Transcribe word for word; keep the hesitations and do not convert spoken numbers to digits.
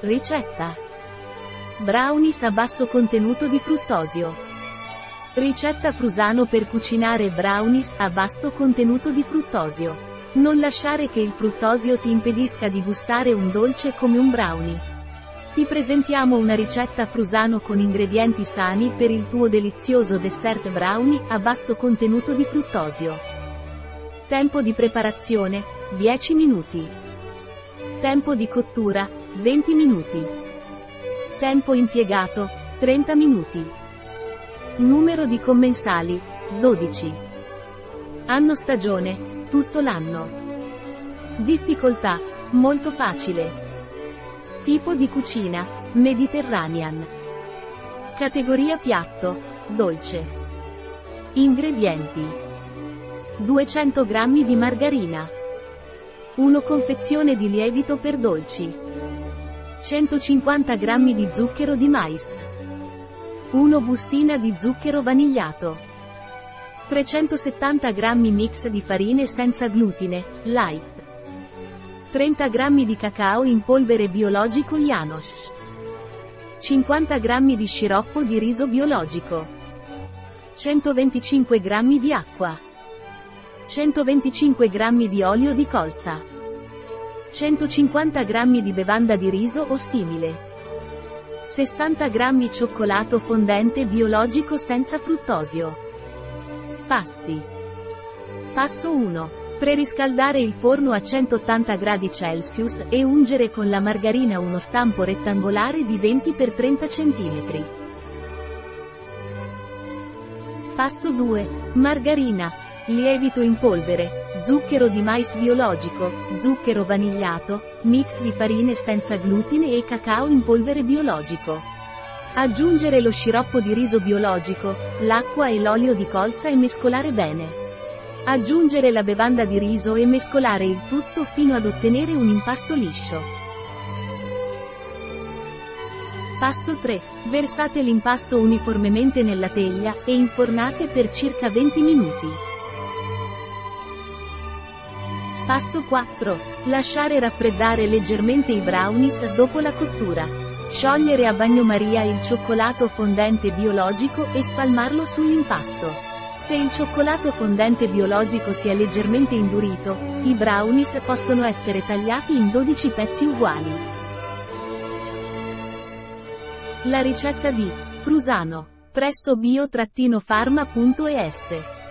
Ricetta. Brownies a basso contenuto di fruttosio. Ricetta Frusano per cucinare brownies a basso contenuto di fruttosio. Non lasciare che il fruttosio ti impedisca di gustare un dolce come un brownie. Ti presentiamo una ricetta Frusano con ingredienti sani per il tuo delizioso dessert brownie a basso contenuto di fruttosio. Tempo di preparazione, dieci minuti. Tempo di cottura, venti minuti. Tempo impiegato, trenta minuti. Numero di commensali, dodici. Anno stagione, tutto l'anno. Difficoltà, molto facile. Tipo di cucina, mediterranean. Categoria piatto, dolce. Ingredienti: duecento grammi di margarina, una confezione di lievito per dolci, centocinquanta grammi di zucchero di mais, una bustina di zucchero vanigliato, trecentosettanta grammi mix di farine senza glutine, light, trenta grammi di cacao in polvere biologico Janosch, cinquanta grammi di sciroppo di riso biologico, centoventicinque grammi di acqua, centoventicinque grammi di olio di colza, centocinquanta grammi di bevanda di riso o simile, sessanta grammi cioccolato fondente biologico senza fruttosio. Passi. Passo uno. Preriscaldare il forno a centottanta gradi Celsius e ungere con la margarina uno stampo rettangolare di venti per trenta centimetri. Passo due. Margarina, lievito in polvere, zucchero di mais biologico, zucchero vanigliato, mix di farine senza glutine e cacao in polvere biologico. Aggiungere lo sciroppo di riso biologico, l'acqua e l'olio di colza e mescolare bene. Aggiungere la bevanda di riso e mescolare il tutto fino ad ottenere un impasto liscio. Passo tre. Versate l'impasto uniformemente nella teglia e infornate per circa venti minuti. Passo quattro. Lasciare raffreddare leggermente i brownies dopo la cottura. Sciogliere a bagnomaria il cioccolato fondente biologico e spalmarlo sull'impasto. Se il cioccolato fondente biologico si è leggermente indurito, i brownies possono essere tagliati in dodici pezzi uguali. La ricetta di Frusano, presso bio trattino farma punto e s.